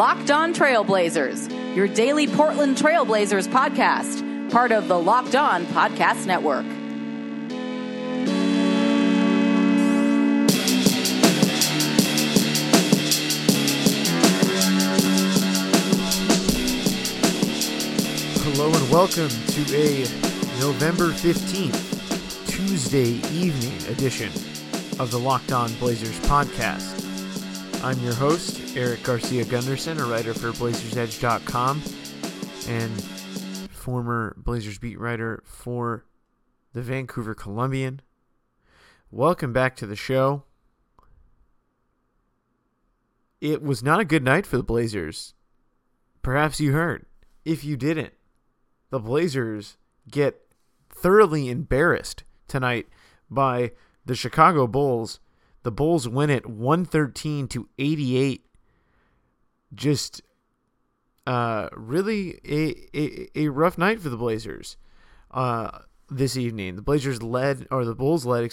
Locked On Trailblazers, your daily Portland Trailblazers podcast, part of the Locked On Podcast Network. Hello and welcome to a November 15th, Tuesday evening edition of the Locked On Blazers podcast. I'm your host, Eric Garcia Gunderson, a writer for BlazersEdge.com and former Blazers beat writer for the Vancouver Columbian. Welcome back to the show. It was not a good night for the Blazers. Perhaps you heard. If you didn't, the Blazers get thoroughly embarrassed tonight by the Chicago Bulls. The Bulls win it 113-88. Just really a rough night for the Blazers this evening. The Bulls led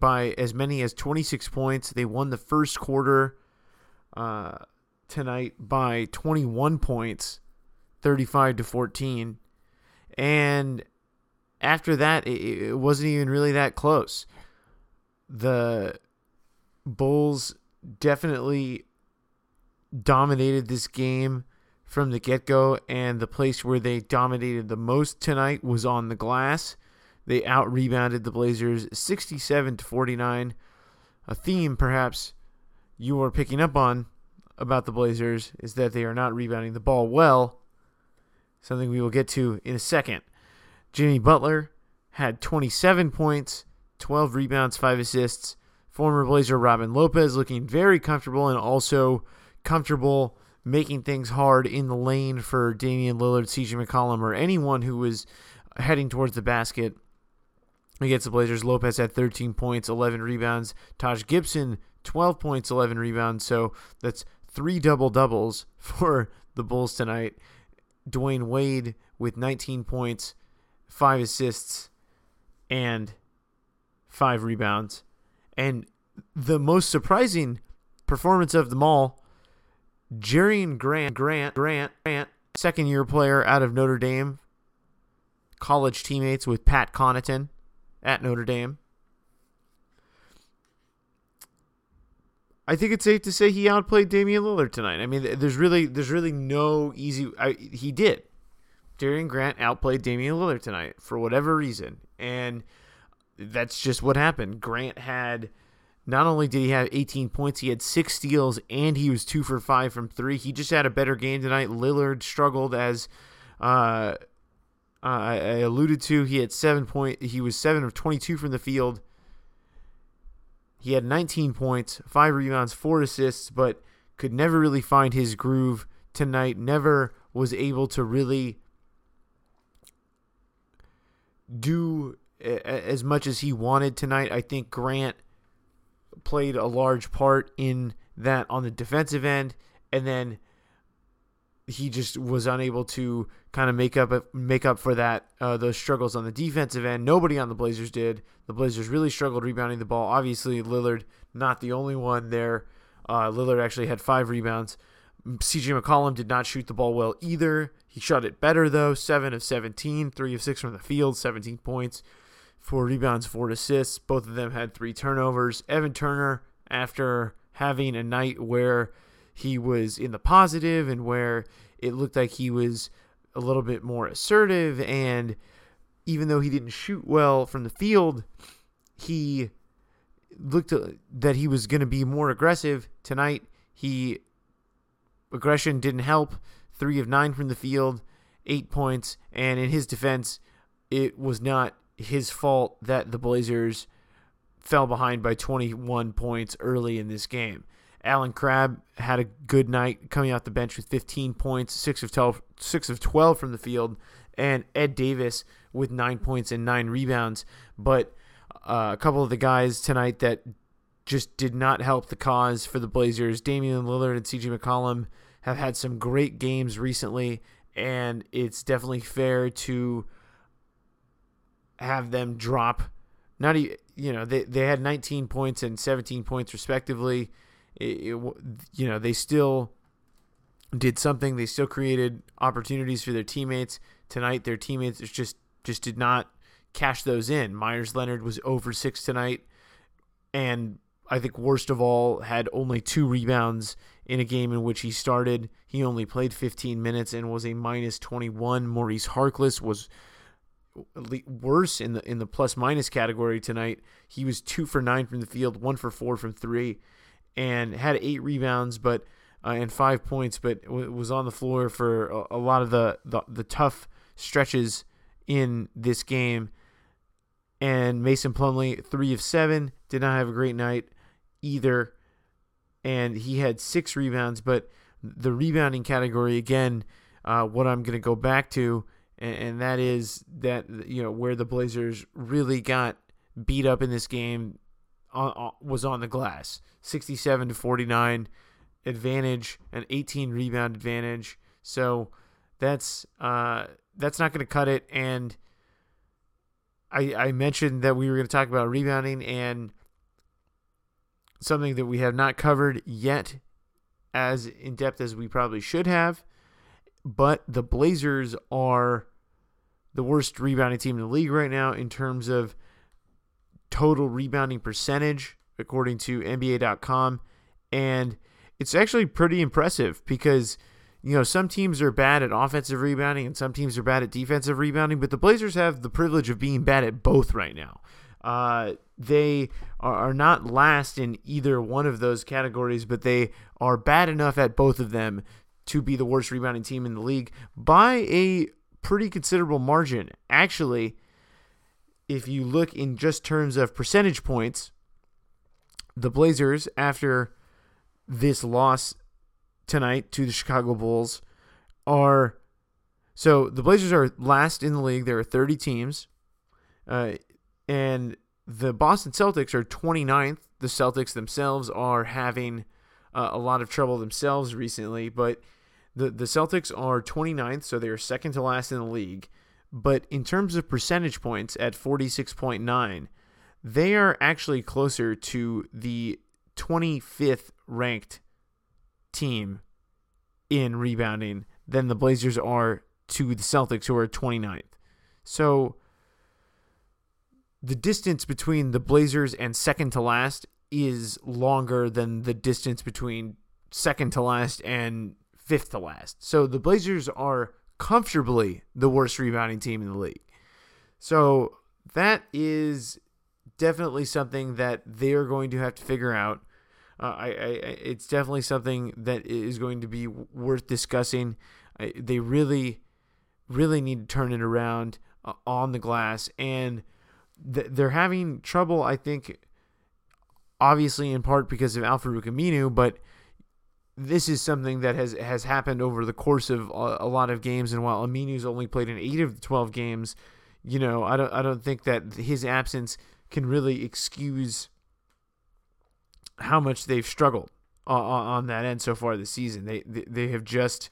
by as many as 26 points. They won the first quarter tonight by 21 points, 35-14. And after that, it wasn't even really that close. The Bulls definitely dominated this game from the get-go, and the place where they dominated the most tonight was on the glass. They out-rebounded the Blazers 67-49, a theme perhaps you are picking up on about the Blazers is that they are not rebounding the ball well, something we will get to in a second. Jimmy Butler had 27 points, 12 rebounds, 5 assists, former Blazer Robin Lopez looking very comfortable and also comfortable making things hard in the lane for Damian Lillard, C.J. McCollum, or anyone who was heading towards the basket against the Blazers. Lopez had 13 points, 11 rebounds. Taj Gibson, 12 points, 11 rebounds. So that's 3 double-doubles for the Bulls tonight. Dwayne Wade with 19 points, 5 assists, and 5 rebounds. And the most surprising performance of them all, Jerian Grant, second-year player out of Notre Dame, college teammates with Pat Connaughton at Notre Dame. I think it's safe to say he outplayed Damian Lillard tonight. I mean, there's really no easy. He did. Jerian Grant outplayed Damian Lillard tonight for whatever reason, and that's just what happened. Grant had, not only did he have 18 points, he had 6 steals, and he was 2 for 5 from 3. He just had a better game tonight. Lillard struggled, as I alluded to. He had 7 points. He was 7 of 22 from the field. He had 19 points, 5 rebounds, 4 assists, but could never really find his groove tonight. Never was able to really do as much as he wanted tonight. I think Grant played a large part in that on the defensive end, and then he just was unable to kind of make up for that, those struggles on the defensive end. Nobody on the Blazers did. The Blazers really struggled rebounding the ball. Obviously, Lillard not the only one there. Lillard actually had 5 rebounds. C.J. McCollum did not shoot the ball well either. He shot it better, though. 7 of 17, 3 of 6 from the field, 17 points. 4 rebounds, 4 assists. Both of them had 3 turnovers. Evan Turner, after having a night where he was in the positive and where it looked like he was a little bit more assertive, and even though he didn't shoot well from the field, he looked that he was going to be more aggressive tonight. He aggression didn't help. 3 of 9 from the field, 8 points, and in his defense, it was not his fault that the Blazers fell behind by 21 points early in this game. Allen Crabbe had a good night coming off the bench with 15 points, 6 of 12 from the field, and Ed Davis with 9 points and 9 rebounds. But a couple of the guys tonight that just did not help the cause for the Blazers, Damian Lillard and C.J. McCollum, have had some great games recently, and it's definitely fair to have them drop. Not even, they had 19 points and 17 points respectively. They still did something. They still created opportunities for their teammates. Tonight, their teammates just did not cash those in. Myers Leonard was 0 for 6 tonight, and I think worst of all, had only 2 rebounds in a game in which he started. He only played 15 minutes and was a minus 21. Maurice Harkless was worse in the plus-minus category tonight. He was 2 for 9 from the field, 1 for 4 from 3, and had 8 rebounds and 5 points, but was on the floor for a lot of the tough stretches in this game. And Mason Plumlee, 3 of 7, did not have a great night either, and he had 6 rebounds. But the rebounding category, again, what I'm going to go back to, and that is that, you know, where the Blazers really got beat up in this game was on the glass. 67 to 49 advantage, an 18 rebound advantage. So that's not going to cut it. And I mentioned that we were going to talk about rebounding, and something that we have not covered yet as in depth as we probably should have, but the Blazers are the worst rebounding team in the league right now in terms of total rebounding percentage, according to NBA.com. And it's actually pretty impressive because, you know, some teams are bad at offensive rebounding and some teams are bad at defensive rebounding, but the Blazers have the privilege of being bad at both right now. They are not last in either one of those categories, but they are bad enough at both of them to be the worst rebounding team in the league by a pretty considerable margin. Actually, if you look in just terms of percentage points, the Blazers, after this loss tonight to the Chicago Bulls, the Blazers are last in the league. There are 30 teams, and the Boston Celtics are 29th. The Celtics themselves are having a lot of trouble themselves recently, but the Celtics are 29th, so they are second to last in the league. But in terms of percentage points at 46.9, they are actually closer to the 25th ranked team in rebounding than the Blazers are to the Celtics, who are 29th. So the distance between the Blazers and second to last is longer than the distance between second to last and fifth to last. So the Blazers are comfortably the worst rebounding team in the league. So that is definitely something that they're going to have to figure out. It's definitely something that is going to be worth discussing. They really, really need to turn it around on the glass, and they're having trouble, I think, obviously in part because of Al-Farouq Aminu, but this is something that has happened over the course of a lot of games. And while Aminu's only played in 8 of the 12 games, you know, I don't think that his absence can really excuse how much they've struggled on that end so far this season. They have just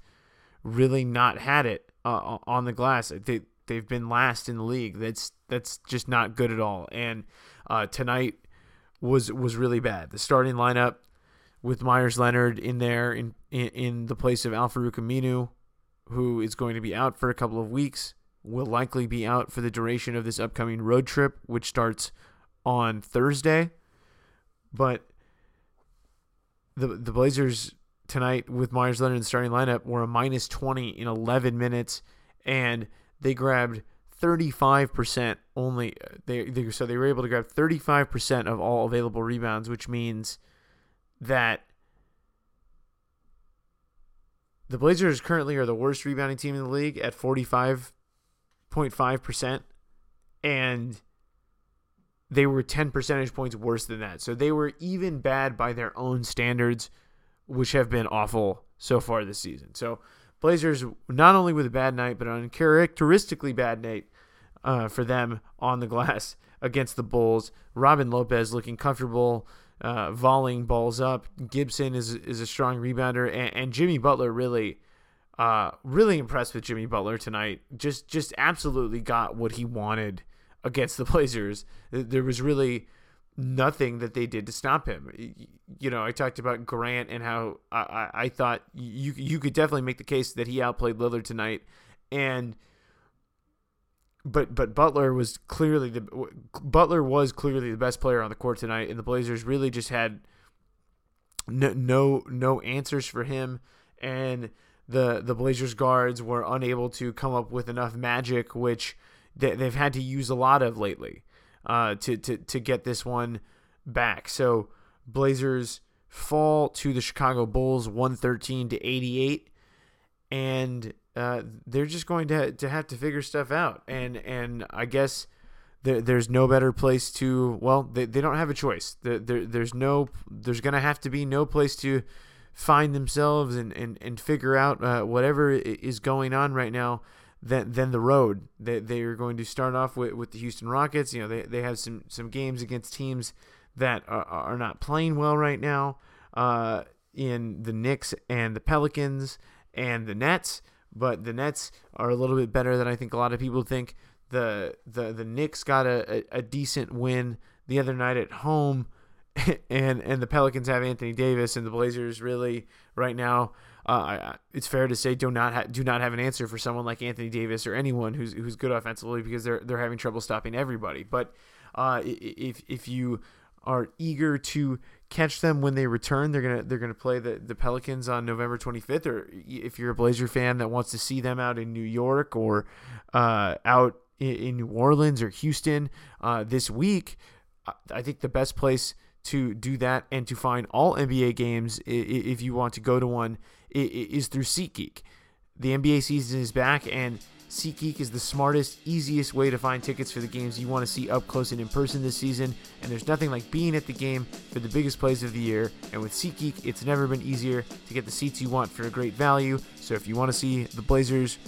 really not had it on the glass. They've been last in the league. That's just not good at all. And tonight was really bad. The starting lineup with Myers Leonard in there in the place of Al-Farouq Aminu, who is going to be out for a couple of weeks, will likely be out for the duration of this upcoming road trip, which starts on Thursday. But the Blazers tonight with Myers Leonard in the starting lineup were a minus 20 in 11 minutes, and they grabbed 35% only. So they were able to grab 35% of all available rebounds, which means that the Blazers currently are the worst rebounding team in the league at 45.5%, and they were 10 percentage points worse than that. So they were even bad by their own standards, which have been awful so far this season. So Blazers, not only with a bad night, but an uncharacteristically bad night for them on the glass against the Bulls. Robin Lopez looking comfortable, volleying balls up. Gibson is a strong rebounder, and Jimmy Butler really impressed with Jimmy Butler tonight. Just absolutely got what he wanted against the Blazers. There was really nothing that they did to stop him. You know, I talked about Grant and how I thought you could definitely make the case that he outplayed Lillard tonight, but Butler was clearly the best player on the court tonight, and the Blazers really just had no answers for him, and the Blazers guards were unable to come up with enough magic, which they've had to use a lot of lately to get this one back. So Blazers fall to the Chicago Bulls 113-88, and they're just going to have to figure stuff out. And I guess there's no better place to, well, they don't have a choice. There's going to have to be no place to find themselves and figure out whatever is going on right now than the road. They are going to start off with the Houston Rockets. You know, they have some games against teams that are not playing well right now, in the Knicks and the Pelicans and the Nets. But the Nets are a little bit better than I think a lot of people think. The Knicks got a decent win the other night at home, and the Pelicans have Anthony Davis, and the Blazers really right now, it's fair to say, do not have an answer for someone like Anthony Davis or anyone who's good offensively, because they're having trouble stopping everybody. But if you are eager to catch them when they return, they're gonna play the Pelicans on November 25th. Or if you're a Blazer fan that wants to see them out in New York or out in New Orleans or Houston this week, I think the best place to do that and to find all NBA games, if you want to go to one, is through SeatGeek. The NBA season is back, and SeatGeek is the smartest, easiest way to find tickets for the games you want to see up close and in person this season, and there's nothing like being at the game for the biggest plays of the year, and with SeatGeek, it's never been easier to get the seats you want for a great value. So if you want to see the Blazers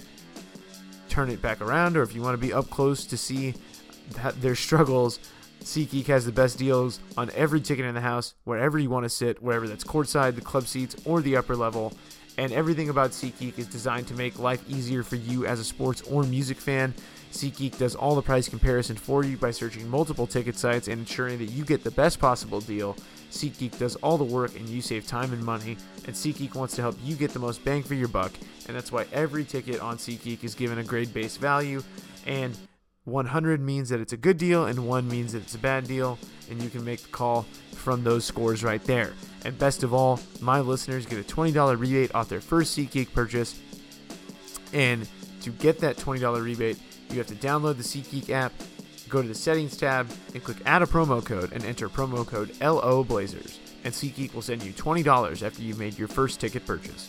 turn it back around, or if you want to be up close to see their struggles, SeatGeek has the best deals on every ticket in the house, wherever you want to sit, wherever that's courtside, the club seats, or the upper level. And everything about SeatGeek is designed to make life easier for you as a sports or music fan. SeatGeek does all the price comparison for you by searching multiple ticket sites and ensuring that you get the best possible deal. SeatGeek does all the work and you save time and money. And SeatGeek wants to help you get the most bang for your buck. And that's why every ticket on SeatGeek is given a grade-based value. And 100 means that it's a good deal and 1 means that it's a bad deal, and you can make the call from those scores right there. And best of all, my listeners get a $20 rebate off their first SeatGeek purchase, and to get that $20 rebate, you have to download the SeatGeek app, go to the settings tab, and click add a promo code and enter promo code LOBlazers, and SeatGeek will send you $20 after you've made your first ticket purchase.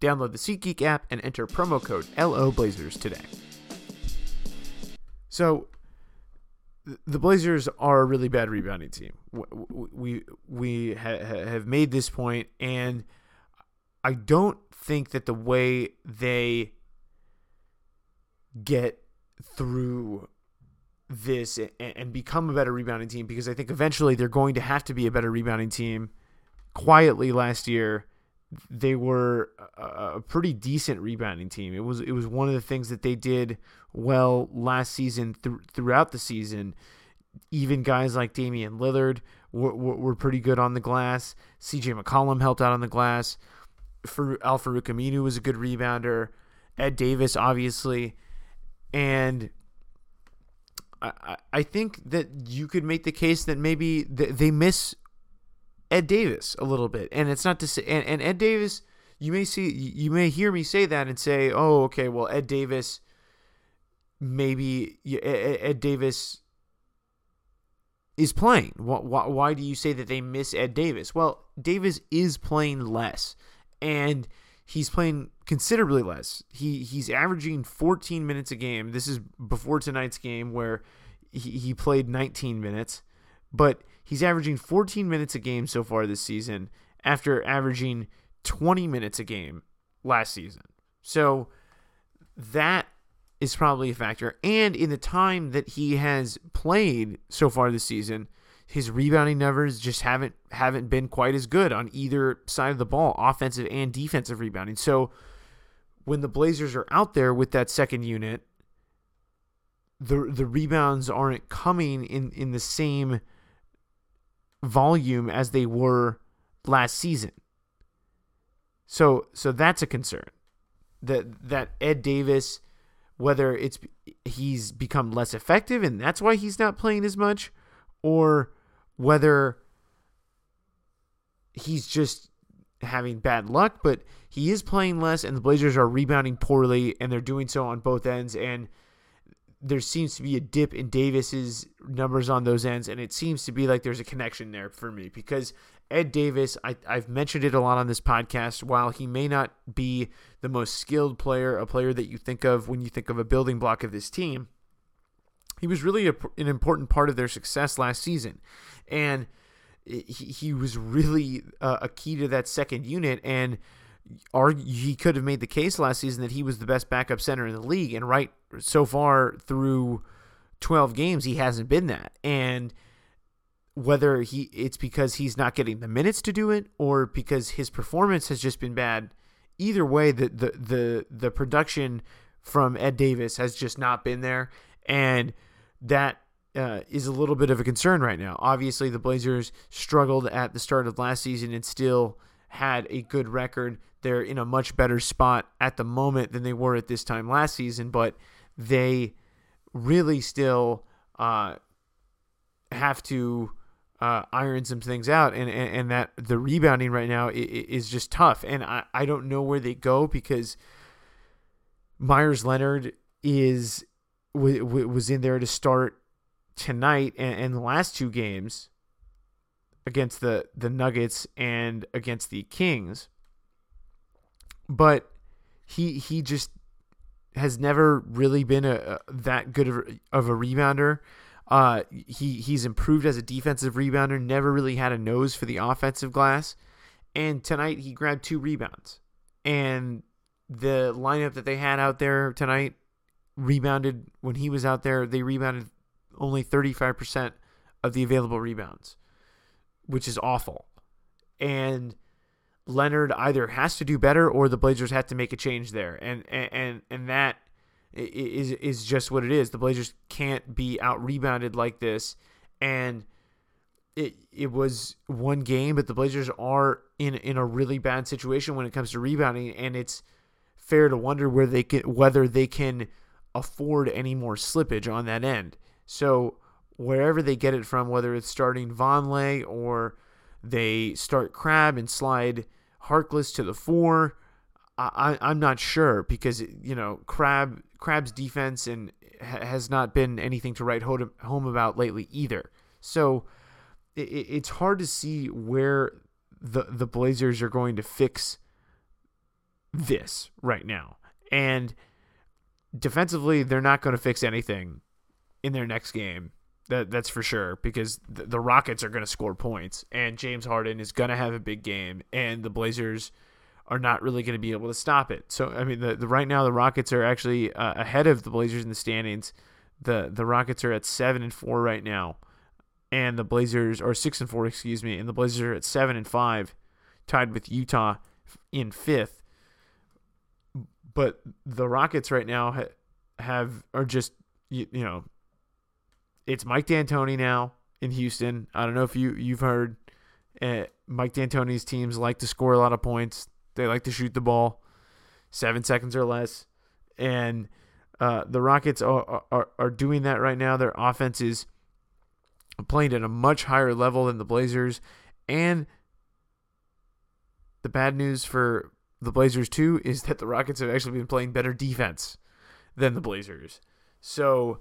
Download the SeatGeek app and enter promo code LOBlazers today. So the Blazers are a really bad rebounding team. We have made this point, and I don't think that the way they get through this and become a better rebounding team, because I think eventually they're going to have to be a better rebounding team. Quietly last year, they were a pretty decent rebounding team. It was one of the things that they did well last season. Throughout the season, even guys like Damian Lillard were pretty good on the glass. C.J. McCollum helped out on the glass. Al-Farouq Aminu was a good rebounder. Ed Davis, obviously. And I think that you could make the case that maybe they miss Ed Davis a little bit. And it's not to say, and Ed Davis, you may hear me say that and say, oh, okay, well, Ed Davis is playing. Why do you say that they miss Ed Davis? Well, Davis is playing less, and he's playing considerably less. He's averaging 14 minutes a game. This is before tonight's game where he played 19 minutes, but he's averaging 14 minutes a game so far this season after averaging 20 minutes a game last season. So that is probably a factor. And in the time that he has played so far this season, his rebounding numbers just haven't been quite as good on either side of the ball, offensive and defensive rebounding. So when the Blazers are out there with that second unit, the rebounds aren't coming in the same volume as they were last season. So that's a concern. That Ed Davis, whether he's become less effective and that's why he's not playing as much, or whether he's just having bad luck, but he is playing less and the Blazers are rebounding poorly and they're doing so on both ends, and there seems to be a dip in Davis's numbers on those ends, and it seems to be like there's a connection there for me, because Ed Davis, I've mentioned it a lot on this podcast, while he may not be the most skilled player, a player that you think of when you think of a building block of this team, he was really an important part of their success last season, and he was really a key to that second unit, and he could have made the case last season that he was the best backup center in the league, and right so far through 12 games he hasn't been that, and whether it's because he's not getting the minutes to do it or because his performance has just been bad, either way the production from Ed Davis has just not been there, and that is a little bit of a concern right now. Obviously, the Blazers struggled at the start of last season and still had a good record. They're in a much better spot at the moment than they were at this time last season, but they really still have to iron some things out, and that the rebounding right now is just tough, and I don't know where they go, because Myers Leonard was in there to start tonight and the last two games against the Nuggets and against the Kings, but he just has never really been that good of a rebounder. He's improved as a defensive rebounder, never really had a nose for the offensive glass, and tonight he grabbed two rebounds, and the lineup that they had out there tonight rebounded when he was out there. They rebounded only 35% of the available rebounds, which is awful. And Leonard either has to do better or the Blazers have to make a change there. And that is just what it is. The Blazers can't be out-rebounded like this. And it was one game, but the Blazers are in a really bad situation when it comes to rebounding, and it's fair to wonder whether they can afford any more slippage on that end. So wherever they get it from, whether it's starting Vonleh or they start Crabbe and slide Harkless to the 4, I'm not sure, because Crabbe's defense and has not been anything to write home about lately either. So it's hard to see where the Blazers are going to fix this right now, and defensively they're not going to fix anything in their next game, that's for sure, because the Rockets are going to score points, and James Harden is going to have a big game, and the Blazers are not really going to be able to stop it. So I mean, right now the Rockets are actually ahead of the Blazers in the standings. The Rockets are at 7-4 right now, and the Blazers are 6-4, and the Blazers are at 7-5, tied with Utah in 5th. But the Rockets right now are just it's Mike D'Antoni now in Houston. I don't know if you've heard. Mike D'Antoni's teams like to score a lot of points. They like to shoot the ball 7 seconds or less. And the Rockets are doing that right now. Their offense is playing at a much higher level than the Blazers. And the bad news for the Blazers, too, is that the Rockets have actually been playing better defense than the Blazers. So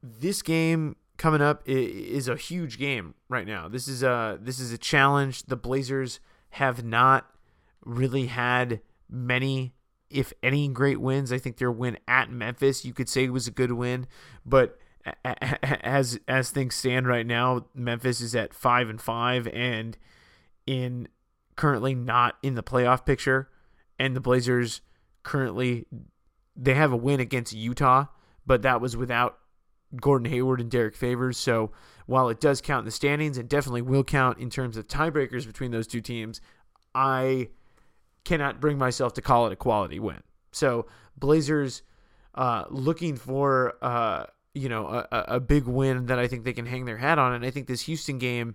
this game coming up is a huge game right now. This is a challenge. The Blazers have not really had many, if any, great wins. I think their win at Memphis, you could say, was a good win, but as things stand right now, Memphis is at 5-5 and in currently not in the playoff picture, and the Blazers currently, they have a win against Utah, but that was without Gordon Hayward and Derek Favors. So while it does count in the standings and definitely will count in terms of tiebreakers between those two teams, I cannot bring myself to call it a quality win. So Blazers looking for a big win that I think they can hang their hat on, and I think this Houston game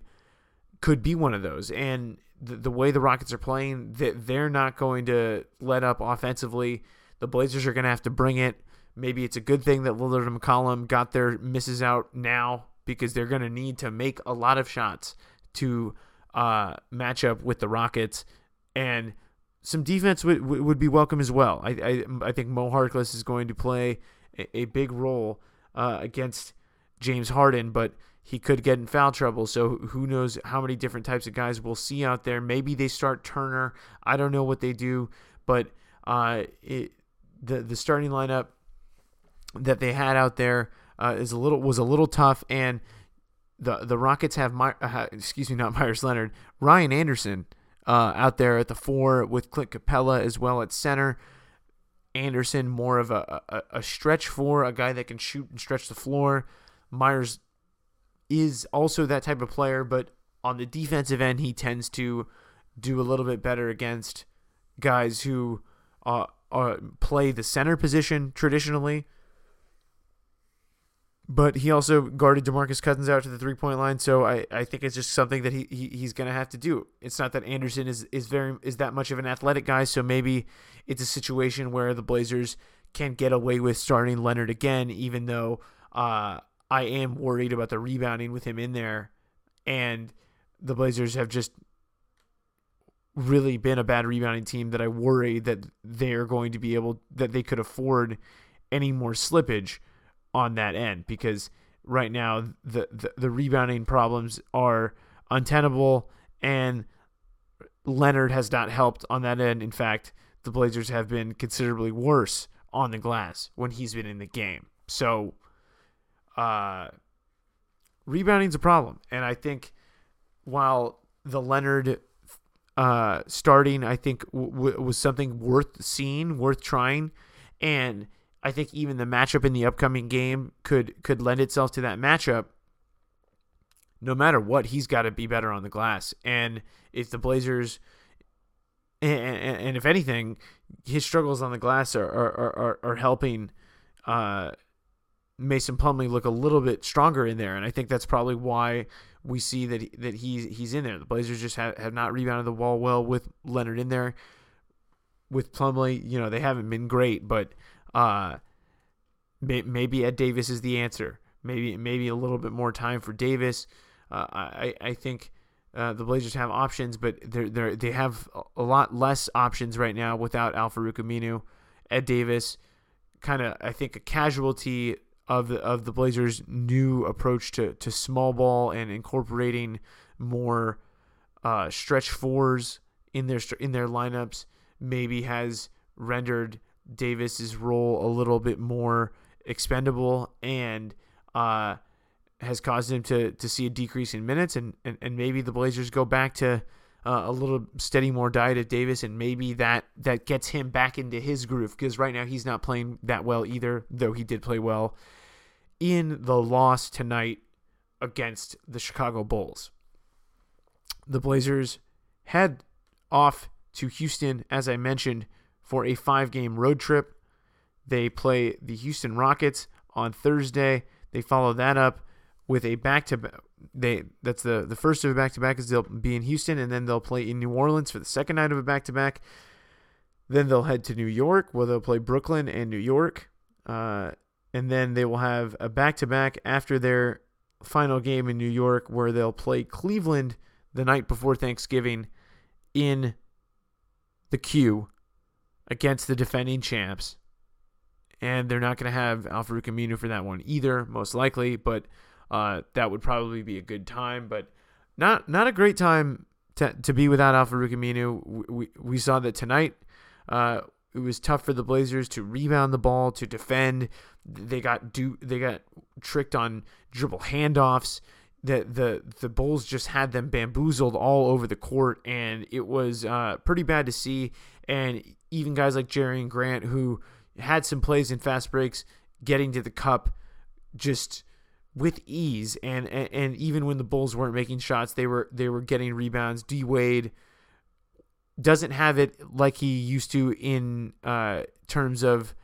could be one of those. And the way the Rockets are playing, that they're not going to let up offensively. The Blazers are going to have to bring it. Maybe it's a good thing that Lillard and McCollum got their misses out now, because they're going to need to make a lot of shots to match up with the Rockets. And some defense would be welcome as well. I think Mo Harkless is going to play a big role against James Harden, but he could get in foul trouble, so who knows how many different types of guys we'll see out there. Maybe they start Turner. I don't know what they do, but the starting lineup that they had out there was a little tough, and the Rockets have Ryan Anderson out there at the 4 with Clint Capella as well at center. Anderson more of a stretch 4, a guy that can shoot and stretch the floor. Myers is also that type of player, but on the defensive end, he tends to do a little bit better against guys who play the center position traditionally. But he also guarded DeMarcus Cousins out to the three-point line, so I think it's just something that he's going to have to do. It's not that Anderson is that much of an athletic guy, so maybe it's a situation where the Blazers can get away with starting Leonard again, even though I am worried about the rebounding with him in there, and the Blazers have just really been a bad rebounding team that I worry that they could afford any more slippage on that end, because right now the rebounding problems are untenable, and Leonard has not helped on that end. In fact, the Blazers have been considerably worse on the glass when he's been in the game. So rebounding's a problem, and I think while the Leonard starting, I think was something worth seeing, worth trying, and I think even the matchup in the upcoming game could lend itself to that matchup. No matter what, he's got to be better on the glass, and if the Blazers and if anything, his struggles on the glass are helping Mason Plumlee look a little bit stronger in there, and I think that's probably why we see that he's in there. The Blazers just have not rebounded the ball well with Leonard in there. With Plumlee, they haven't been great, but maybe Ed Davis is the answer. Maybe a little bit more time for Davis. I think the Blazers have options, but they have a lot less options right now without Al-Farouq Aminu. Ed Davis, kind of, I think, a casualty of the Blazers' new approach to small ball and incorporating more stretch fours in their lineups, maybe has rendered Davis's role a little bit more expendable and has caused him to see a decrease in minutes, and maybe the Blazers go back to a little steady more diet of Davis, and maybe that gets him back into his groove, because right now he's not playing that well either, though he did play well in the loss tonight against the Chicago Bulls. The Blazers head off to Houston, as I mentioned, for a 5-game road trip. They play the Houston Rockets on Thursday. They follow that up with a back-to-back. That's the first of a back-to-back, is they'll be in Houston, and then they'll play in New Orleans for the second night of a back-to-back. Then they'll head to New York, where they'll play Brooklyn and New York. And then they will have a back-to-back after their final game in New York, where they'll play Cleveland the night before Thanksgiving in the Q against the defending champs. And they're not going to have Al-Farouq Aminu for that one either, most likely, but that would probably be a good time, but not a great time to be without Al-Farouq Aminu. We saw that tonight. It was tough for the Blazers to rebound the ball, to defend. They got tricked on dribble handoffs. The Bulls just had them bamboozled all over the court, and it was pretty bad to see. And even guys like Jerian Grant, who had some plays in fast breaks, getting to the cup just with ease, and even when the Bulls weren't making shots, they were getting rebounds. D. Wade doesn't have it like he used to in terms of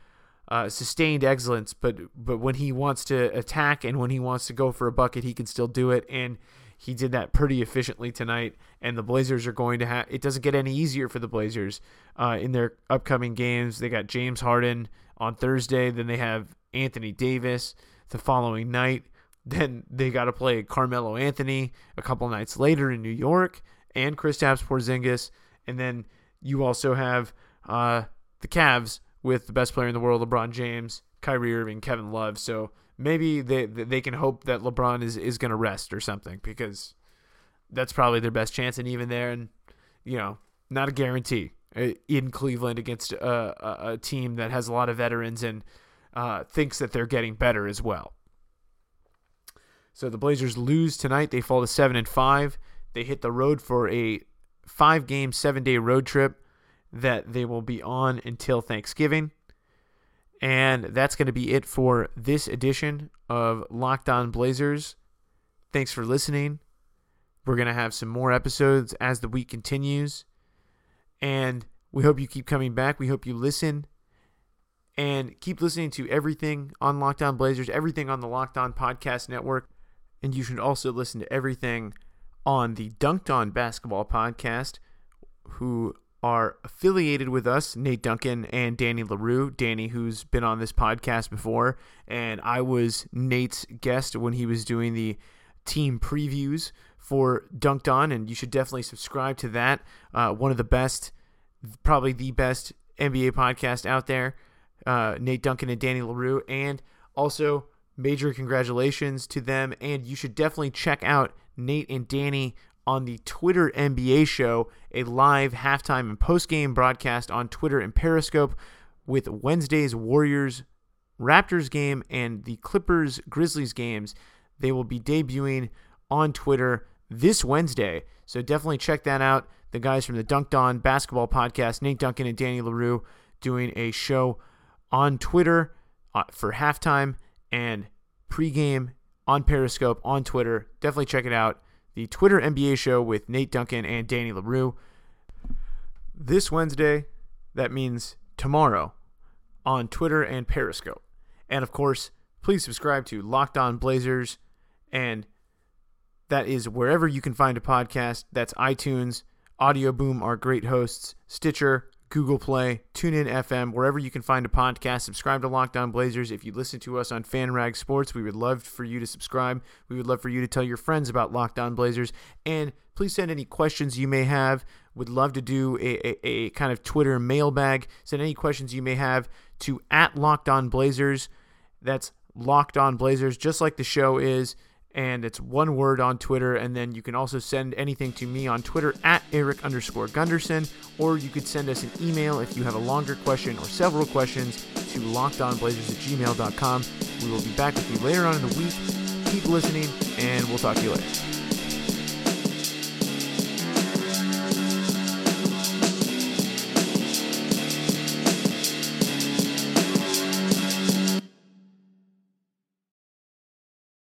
sustained excellence, but when he wants to attack and when he wants to go for a bucket, he can still do it. And He did that pretty efficiently tonight, and the Blazers are going to have – it doesn't get any easier for the Blazers in their upcoming games. They got James Harden on Thursday. Then they have Anthony Davis the following night. Then they got to play Carmelo Anthony a couple nights later in New York and Kristaps Porzingis. And then you also have the Cavs with the best player in the world, LeBron James, Kyrie Irving, Kevin Love. So maybe they can hope that LeBron is going to rest or something, because that's probably their best chance. And even there, and you know, not a guarantee in Cleveland against a team that has a lot of veterans and thinks that they're getting better as well. So the Blazers lose tonight. They fall to 7-5. They hit the road for a 5-game, 7-day road trip that they will be on until Thanksgiving. And that's going to be it for this edition of Locked On Blazers. Thanks for listening. We're going to have some more episodes as the week continues. And we hope you keep coming back. We hope you listen. And keep listening to everything on Locked On Blazers, everything on the Locked On Podcast Network. And you should also listen to everything on the Dunked On Basketball Podcast, who are affiliated with us, Nate Duncan and Danny LaRue. Danny, who's been on this podcast before, and I was Nate's guest when he was doing the team previews for Dunked On, and you should definitely subscribe to that. One of the best, probably the best NBA podcast out there, Nate Duncan and Danny LaRue, and also major congratulations to them, and you should definitely check out Nate and Danny on the Twitter NBA show, a live halftime and postgame broadcast on Twitter and Periscope with Wednesday's Warriors Raptors game and the Clippers Grizzlies games. They will be debuting on Twitter this Wednesday, so definitely check that out. The guys from the Dunked On Basketball Podcast, Nate Duncan and Danny LaRue, doing a show on Twitter for halftime and pregame on Periscope on Twitter. Definitely check it out. The Twitter NBA show with Nate Duncan and Danny LaRue. This Wednesday, that means tomorrow, on Twitter and Periscope. And, of course, please subscribe to Locked On Blazers, and that is wherever you can find a podcast. That's iTunes, Audio Boom, our great hosts, Stitcher, Google Play, TuneIn FM, wherever you can find a podcast. Subscribe to Locked On Blazers. If you listen to us on FanRag Sports, we would love for you to subscribe. We would love for you to tell your friends about Locked On Blazers. And please send any questions you may have. Would love to do a kind of Twitter mailbag. Send any questions you may have to @LockedOnBlazers. That's Locked On Blazers, just like the show is. And it's one word on Twitter. And then you can also send anything to me on Twitter @Eric_Gunderson, or you could send us an email if you have a longer question or several questions to LockedOnBlazers@gmail.com. We will be back with you later on in the week. Keep listening, and we'll talk to you later.